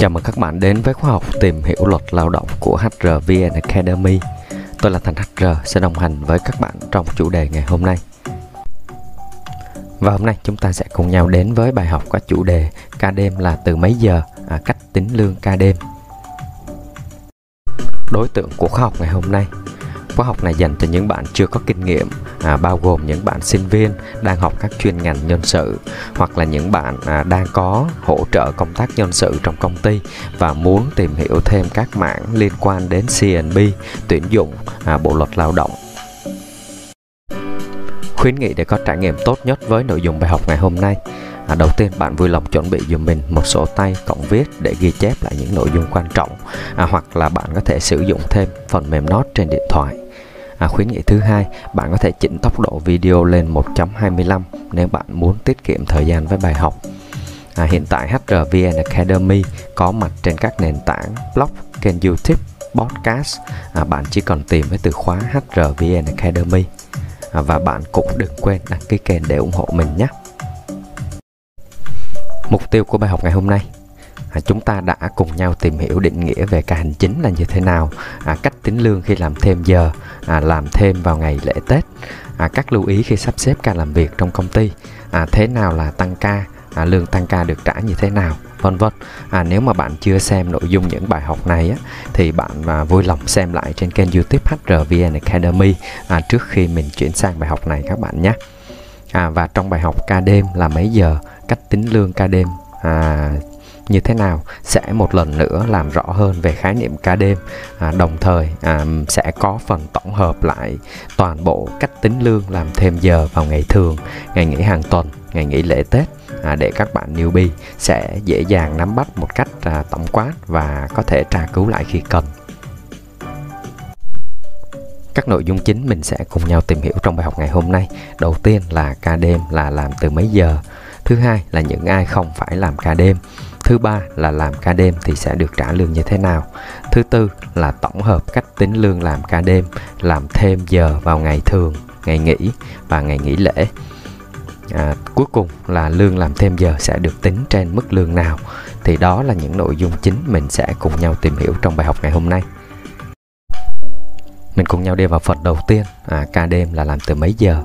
Chào mừng các bạn đến với khóa học tìm hiểu luật lao động của HRVN Academy. Tôi là Thành HR sẽ đồng hành với các bạn trong chủ đề ngày hôm nay. Và hôm nay chúng ta sẽ cùng nhau đến với bài học có chủ đề ca đêm là từ mấy giờ, cách tính lương ca đêm. Đối tượng của khóa học ngày hôm nay. Khóa học này dành cho những bạn chưa có kinh nghiệm, bao gồm những bạn sinh viên đang học các chuyên ngành nhân sự hoặc là những bạn đang có hỗ trợ công tác nhân sự trong công ty và muốn tìm hiểu thêm các mảng liên quan đến C&B, tuyển dụng, bộ luật lao động. Khuyến nghị để có trải nghiệm tốt nhất với nội dung bài học ngày hôm nay. Đầu tiên bạn vui lòng chuẩn bị giùm mình một sổ tay cộng viết để ghi chép lại những nội dung quan trọng, hoặc là bạn có thể sử dụng thêm phần mềm note trên điện thoại. Khuyến nghị thứ hai, bạn có thể chỉnh tốc độ video lên 1.25 nếu bạn muốn tiết kiệm thời gian với bài học. Hiện tại HRVN Academy có mặt trên các nền tảng blog, kênh YouTube, podcast. Bạn chỉ cần tìm với từ khóa HRVN Academy. Và bạn cũng đừng quên đăng ký kênh để ủng hộ mình nhé. Mục tiêu của bài học ngày hôm nay, chúng ta đã cùng nhau tìm hiểu định nghĩa về ca hành chính là như thế nào, cách tính lương khi làm thêm giờ, làm thêm vào ngày lễ Tết, các lưu ý khi sắp xếp ca làm việc trong công ty, thế nào là tăng ca, lương tăng ca được trả như thế nào, vân vân. Nếu mà bạn chưa xem nội dung những bài học này thì bạn vui lòng xem lại trên kênh YouTube HRVN Academy trước khi mình chuyển sang bài học này các bạn nhé. Và trong bài học ca đêm là mấy giờ, cách tính lương ca đêm như thế nào sẽ một lần nữa làm rõ hơn về khái niệm ca đêm, đồng thời sẽ có phần tổng hợp lại toàn bộ cách tính lương làm thêm giờ vào ngày thường, ngày nghỉ hàng tuần, ngày nghỉ lễ Tết, để các bạn newbie sẽ dễ dàng nắm bắt một cách tổng quát và có thể tra cứu lại khi cần. Các nội dung chính mình sẽ cùng nhau tìm hiểu trong bài học ngày hôm nay. Đầu tiên là ca đêm là làm từ mấy giờ. Thứ hai là những ai không phải làm ca đêm. Thứ ba là làm ca đêm thì sẽ được trả lương như thế nào. Thứ tư là tổng hợp cách tính lương làm ca đêm, làm thêm giờ vào ngày thường, ngày nghỉ và ngày nghỉ lễ. Cuối cùng là lương làm thêm giờ sẽ được tính trên mức lương nào. Thì đó là những nội dung chính mình sẽ cùng nhau tìm hiểu trong bài học ngày hôm nay. Mình cùng nhau đi vào phần đầu tiên, ca đêm là làm từ mấy giờ.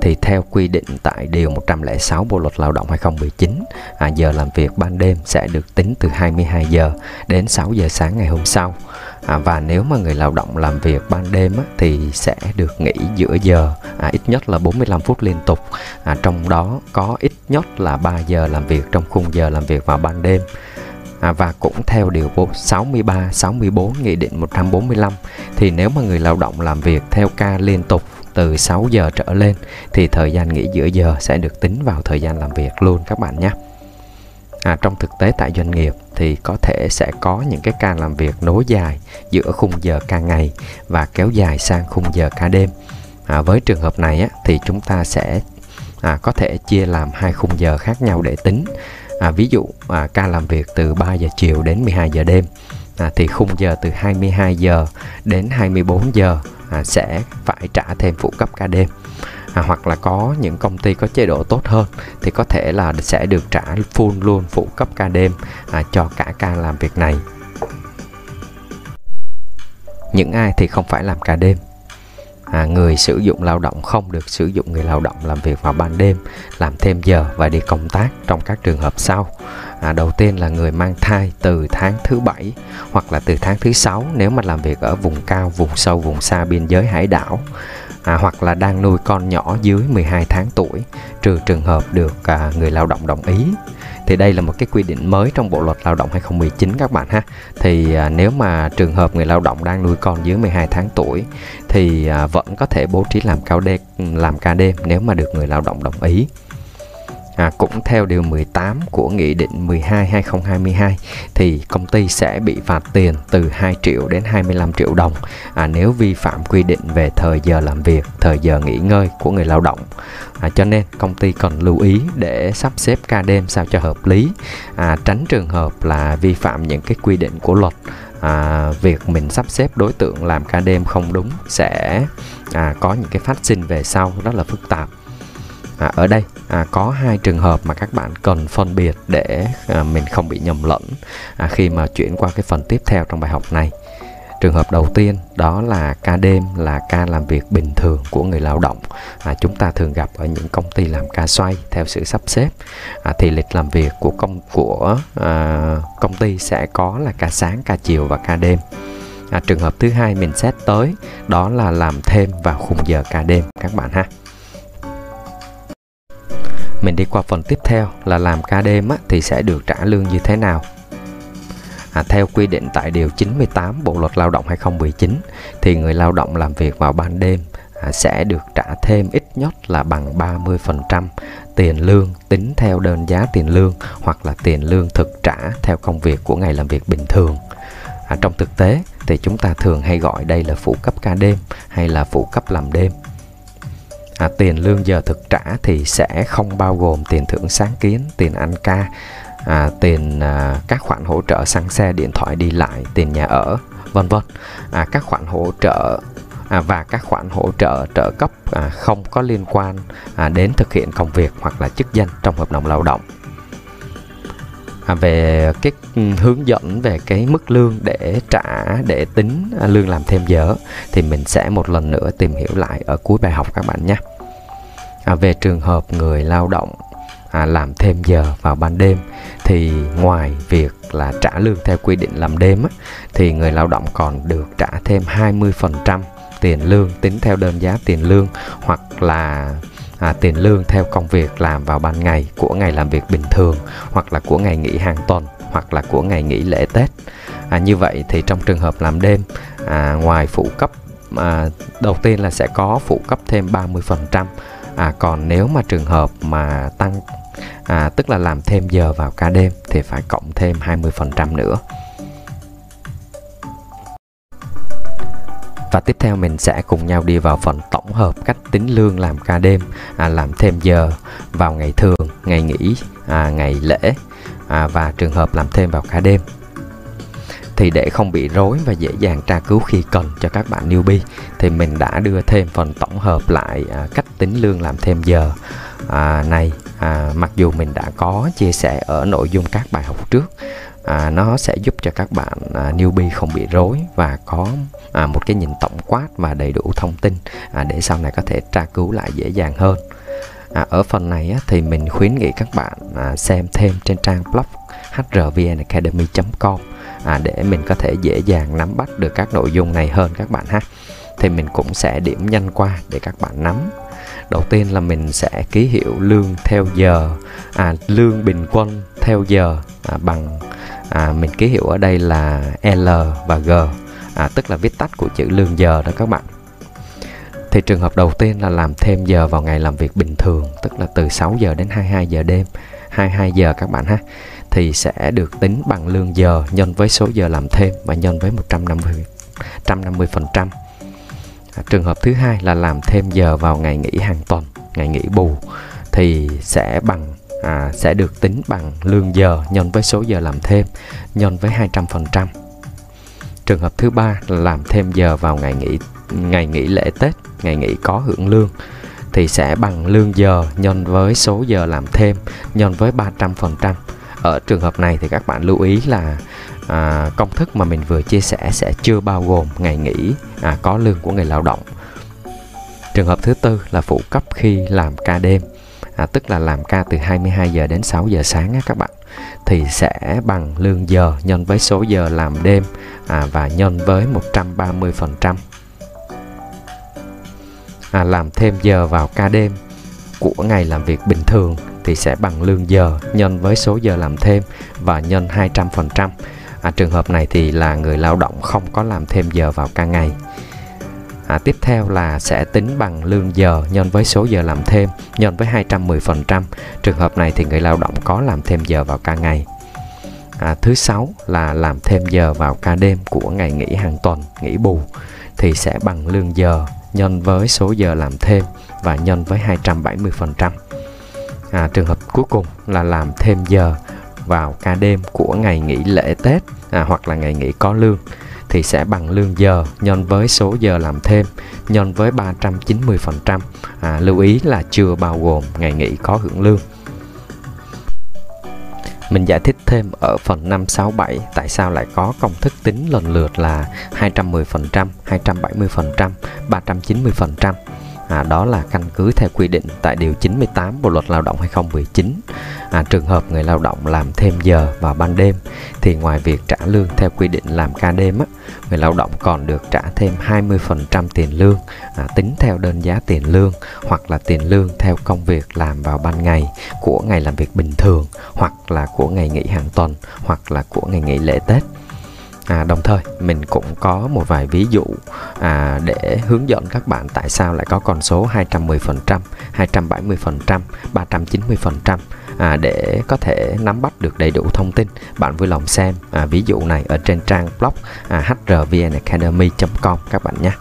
Thì theo quy định tại Điều 106 Bộ Luật Lao động 2019, giờ làm việc ban đêm sẽ được tính từ 22 giờ đến 6 giờ sáng ngày hôm sau. Và nếu mà người lao động làm việc ban đêm thì sẽ được nghỉ giữa giờ ít nhất là 45 phút liên tục. Trong đó có ít nhất là 3 giờ làm việc trong khung giờ làm việc vào ban đêm. Và cũng theo Điều 63, 64 Nghị định 145 thì nếu mà người lao động làm việc theo ca liên tục từ 6 giờ trở lên thì thời gian nghỉ giữa giờ sẽ được tính vào thời gian làm việc luôn các bạn nhé. Trong thực tế tại doanh nghiệp thì có thể sẽ có những cái ca làm việc nối dài giữa khung giờ ca ngày và kéo dài sang khung giờ ca đêm. Với trường hợp này thì chúng ta sẽ có thể chia làm hai khung giờ khác nhau để tính. Ví dụ ca làm việc từ 3 giờ chiều đến 12 giờ đêm thì khung giờ từ 22 giờ đến 24 giờ sẽ phải trả thêm phụ cấp ca đêm. Hoặc là có những công ty có chế độ tốt hơn thì có thể là sẽ được trả full luôn phụ cấp ca đêm cho cả ca làm việc này. Những ai thì không phải làm ca đêm. Người sử dụng lao động không được sử dụng người lao động làm việc vào ban đêm, làm thêm giờ và đi công tác trong các trường hợp sau. Đầu tiên là người mang thai từ tháng thứ 7 hoặc là từ tháng thứ 6 nếu mà làm việc ở vùng cao, vùng sâu, vùng xa, biên giới, hải đảo, hoặc là đang nuôi con nhỏ dưới 12 tháng tuổi, trừ trường hợp được người lao động đồng ý. Thì đây là một cái quy định mới trong Bộ Luật Lao động 2019 các bạn ha. Thì nếu mà trường hợp người lao động đang nuôi con dưới 12 tháng tuổi thì vẫn có thể bố trí làm ca đêm nếu mà được người lao động đồng ý. Cũng theo Điều 18 của Nghị định 12/2022 thì công ty sẽ bị phạt tiền từ 2 triệu đến 25 triệu đồng nếu vi phạm quy định về thời giờ làm việc, thời giờ nghỉ ngơi của người lao động. Cho nên công ty cần lưu ý để sắp xếp ca đêm sao cho hợp lý, tránh trường hợp là vi phạm những cái quy định của luật. Việc mình sắp xếp đối tượng làm ca đêm không đúng sẽ có những cái phát sinh về sau rất là phức tạp. Ở đây có hai trường hợp mà các bạn cần phân biệt để mình không bị nhầm lẫn khi mà chuyển qua cái phần tiếp theo trong bài học này. Trường hợp đầu tiên đó là ca đêm, là ca làm việc bình thường của người lao động. Chúng ta thường gặp ở những công ty làm ca xoay theo sự sắp xếp. Thì lịch làm việc của công ty sẽ có là ca sáng, ca chiều và ca đêm. Trường hợp thứ hai mình xét tới đó là làm thêm vào khung giờ ca đêm các bạn ha. Mình đi qua phần tiếp theo là làm ca đêm thì sẽ được trả lương như thế nào. Theo quy định tại Điều 98 Bộ Luật Lao động 2019 thì người lao động làm việc vào ban đêm sẽ được trả thêm ít nhất là bằng 30% tiền lương tính theo đơn giá tiền lương hoặc là tiền lương thực trả theo công việc của ngày làm việc bình thường. Trong thực tế thì chúng ta thường hay gọi đây là phụ cấp ca đêm hay là phụ cấp làm đêm. Tiền lương giờ thực trả thì sẽ không bao gồm tiền thưởng sáng kiến, tiền ăn ca, tiền các khoản hỗ trợ xăng xe, điện thoại đi lại, tiền nhà ở, vân vân. Các khoản hỗ trợ và các khoản hỗ trợ trợ cấp không có liên quan đến thực hiện công việc hoặc là chức danh trong hợp đồng lao động. Về cái hướng dẫn về cái mức lương để tính lương làm thêm giờ thì mình sẽ một lần nữa tìm hiểu lại ở cuối bài học các bạn nhé. Về trường hợp người lao động làm thêm giờ vào ban đêm thì ngoài việc là trả lương theo quy định làm đêm thì người lao động còn được trả thêm 20% tiền lương tính theo đơn giá tiền lương hoặc là tiền lương theo công việc làm vào ban ngày của ngày làm việc bình thường hoặc là của ngày nghỉ hàng tuần hoặc là của ngày nghỉ lễ Tết. Như vậy thì trong trường hợp làm đêm, ngoài phụ cấp đầu tiên là sẽ có phụ cấp thêm 30%. Còn nếu mà trường hợp mà tăng tức là làm thêm giờ vào ca đêm thì phải cộng thêm 20% nữa. Và tiếp theo mình sẽ cùng nhau đi vào phần tổng hợp cách tính lương làm ca đêm, làm thêm giờ vào ngày thường, ngày nghỉ, ngày lễ và trường hợp làm thêm vào ca đêm. Thì để không bị rối và dễ dàng tra cứu khi cần cho các bạn newbie thì mình đã đưa thêm phần tổng hợp lại cách tính lương làm thêm giờ này. Mặc dù mình đã có chia sẻ ở nội dung các bài học trước, nó sẽ giúp cho các bạn newbie không bị rối và có một cái nhìn tổng quát và đầy đủ thông tin để sau này có thể tra cứu lại dễ dàng hơn. Ở phần này thì mình khuyến nghị các bạn xem thêm trên trang blog hrvnacademy.com để mình có thể dễ dàng nắm bắt được các nội dung này hơn các bạn ha. Thì mình cũng sẽ điểm nhanh qua để các bạn nắm. Đầu tiên là mình sẽ ký hiệu lương theo giờ, lương bình quân theo giờ bằng mình ký hiệu ở đây là L và G, tức là viết tắt của chữ lương giờ đó các bạn. Thì trường hợp đầu tiên là làm thêm giờ vào ngày làm việc bình thường, tức là từ 6 giờ đến 22 giờ đêm, 22 giờ các bạn ha, thì sẽ được tính bằng lương giờ nhân với số giờ làm thêm và nhân với 150%. Trường hợp thứ hai là làm thêm giờ vào ngày nghỉ hàng tuần, ngày nghỉ bù thì sẽ được tính bằng lương giờ nhân với số giờ làm thêm nhân với 200%. Trường hợp thứ ba là làm thêm giờ vào ngày nghỉ lễ Tết, ngày nghỉ có hưởng lương thì sẽ bằng lương giờ nhân với số giờ làm thêm nhân với 300%. Ở trường hợp này thì các bạn lưu ý là công thức mà mình vừa chia sẻ sẽ chưa bao gồm ngày nghỉ có lương của người lao động. Trường hợp thứ tư là phụ cấp khi làm ca đêm, tức là làm ca từ 22 giờ đến 6 giờ sáng các bạn, thì sẽ bằng lương giờ nhân với số giờ làm đêm và nhân với 130%. Làm thêm giờ vào ca đêm của ngày làm việc bình thường thì sẽ bằng lương giờ nhân với số giờ làm thêm và nhân 200%. Trường hợp này thì là người lao động không có làm thêm giờ vào ca ngày. Tiếp theo là sẽ tính bằng lương giờ nhân với số giờ làm thêm nhân với 210%. Trường hợp này thì người lao động có làm thêm giờ vào ca ngày. Thứ sáu là làm thêm giờ vào ca đêm của ngày nghỉ hàng tuần, nghỉ bù thì sẽ bằng lương giờ nhân với số giờ làm thêm và nhân với 270%. Trường hợp cuối cùng là làm thêm giờ vào ca đêm của ngày nghỉ lễ Tết hoặc là ngày nghỉ có lương thì sẽ bằng lương giờ nhân với số giờ làm thêm nhân với 390%. Lưu ý là chưa bao gồm ngày nghỉ có hưởng lương. Mình giải thích thêm ở phần 567 tại sao lại có công thức tính lần lượt là 210%, 270%, 390%. Đó là căn cứ theo quy định tại Điều 98 Bộ Luật Lao động 2019. Trường hợp người lao động làm thêm giờ vào ban đêm thì ngoài việc trả lương theo quy định làm ca đêm, người lao động còn được trả thêm 20% tiền lương tính theo đơn giá tiền lương hoặc là tiền lương theo công việc làm vào ban ngày của ngày làm việc bình thường hoặc là của ngày nghỉ hàng tuần hoặc là của ngày nghỉ lễ Tết. Đồng thời mình cũng có một vài ví dụ để hướng dẫn các bạn tại sao lại có con số 210%, 270%, 390% để có thể nắm bắt được đầy đủ thông tin. Bạn vui lòng xem ví dụ này ở trên trang blog hrvnacademy.com các bạn nhé.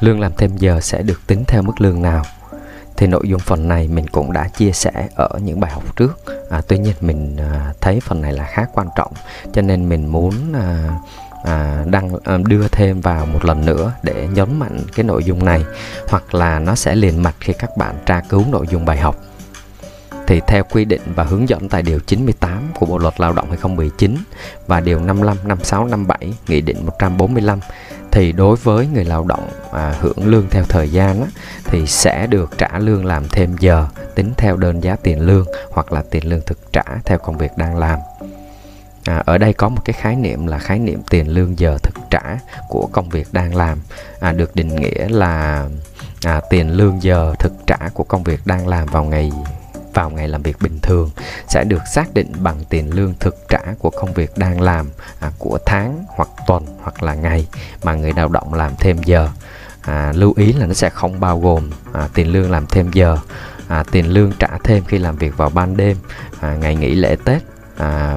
Lương làm thêm giờ sẽ được tính theo mức lương nào? Thì nội dung phần này mình cũng đã chia sẻ ở những bài học trước. Tuy nhiên mình thấy phần này là khá quan trọng cho nên mình muốn đưa thêm vào một lần nữa để nhấn mạnh cái nội dung này, hoặc là nó sẽ liền mạch khi các bạn tra cứu nội dung bài học. Thì theo quy định và hướng dẫn tại Điều 98 của Bộ Luật Lao động 2019 và Điều 55, 56, 57, Nghị định 145 thì đối với người lao động hưởng lương theo thời gian thì sẽ được trả lương làm thêm giờ tính theo đơn giá tiền lương hoặc là tiền lương thực trả theo công việc đang làm. Ở đây có một cái khái niệm là khái niệm tiền lương giờ thực trả của công việc đang làm, được định nghĩa là tiền lương giờ thực trả của công việc đang làm vào ngày làm việc bình thường sẽ được xác định bằng tiền lương thực trả của công việc đang làm của tháng hoặc tuần hoặc là ngày mà người lao động làm thêm giờ. Lưu ý là nó sẽ không bao gồm tiền lương làm thêm giờ, tiền lương trả thêm khi làm việc vào ban đêm, ngày nghỉ lễ Tết,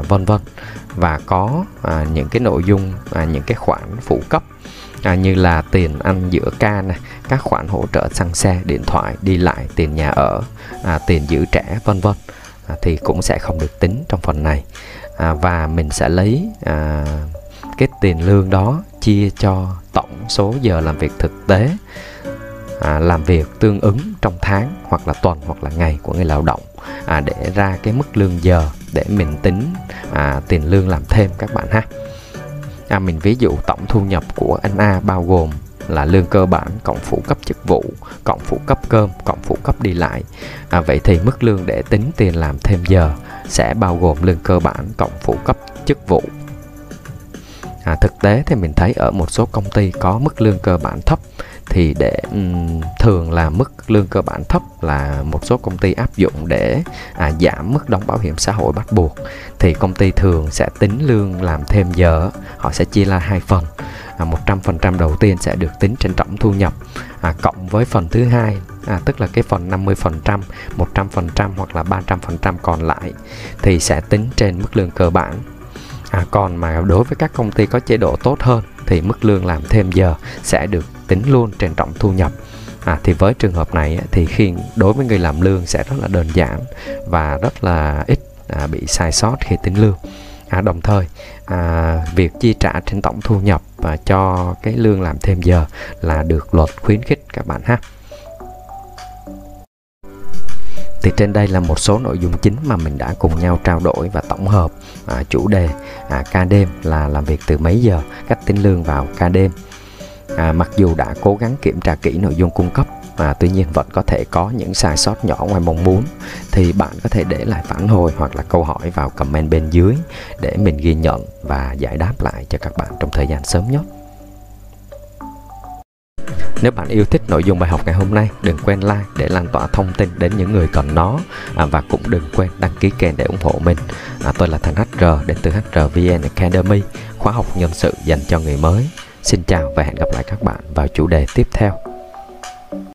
vân vân. Và có những cái nội dung, những cái khoản phụ cấp như là tiền ăn giữa ca này, các khoản hỗ trợ xăng xe, điện thoại, đi lại, tiền nhà ở, tiền giữ trẻ, vân vân thì cũng sẽ không được tính trong phần này. Và mình sẽ lấy cái tiền lương đó chia cho tổng số giờ làm việc thực tế làm việc tương ứng trong tháng hoặc là tuần hoặc là ngày của người lao động để ra cái mức lương giờ để mình tính tiền lương làm thêm các bạn ha. Mình ví dụ tổng thu nhập của anh A bao gồm là lương cơ bản cộng phụ cấp chức vụ cộng phụ cấp cơm cộng phụ cấp đi lại. Vậy thì mức lương để tính tiền làm thêm giờ sẽ bao gồm lương cơ bản cộng phụ cấp chức vụ. Thực tế thì mình thấy ở một số công ty có mức lương cơ bản thấp thì để thường là mức lương cơ bản thấp là một số công ty áp dụng để giảm mức đóng bảo hiểm xã hội bắt buộc, thì công ty thường sẽ tính lương làm thêm giờ, họ sẽ chia ra hai phần. 100% đầu tiên sẽ được tính trên tổng thu nhập cộng với phần thứ hai, tức là cái phần 50%, 100% hoặc là 300% còn lại thì sẽ tính trên mức lương cơ bản. Còn mà đối với các công ty có chế độ tốt hơn thì mức lương làm thêm giờ sẽ được tính luôn trên tổng thu nhập. Thì với trường hợp này thì khi đối với người làm lương sẽ rất là đơn giản và rất là ít bị sai sót khi tính lương. Đồng thời việc chi trả trên tổng thu nhập và cho cái lương làm thêm giờ là được luật khuyến khích các bạn ha. Thì trên đây là một số nội dung chính mà mình đã cùng nhau trao đổi và tổng hợp chủ đề ca đêm là làm việc từ mấy giờ, cách tính lương vào ca đêm. Mặc dù đã cố gắng kiểm tra kỹ nội dung cung cấp, tuy nhiên vẫn có thể có những sai sót nhỏ ngoài mong muốn, thì bạn có thể để lại phản hồi hoặc là câu hỏi vào comment bên dưới để mình ghi nhận và giải đáp lại cho các bạn trong thời gian sớm nhất. Nếu bạn yêu thích nội dung bài học ngày hôm nay, đừng quên like để lan tỏa thông tin đến những người cần nó, và cũng đừng quên đăng ký kênh để ủng hộ mình. Tôi là Thành HR đến từ HRVN Academy, khóa học nhân sự dành cho người mới. Xin chào và hẹn gặp lại các bạn vào chủ đề tiếp theo.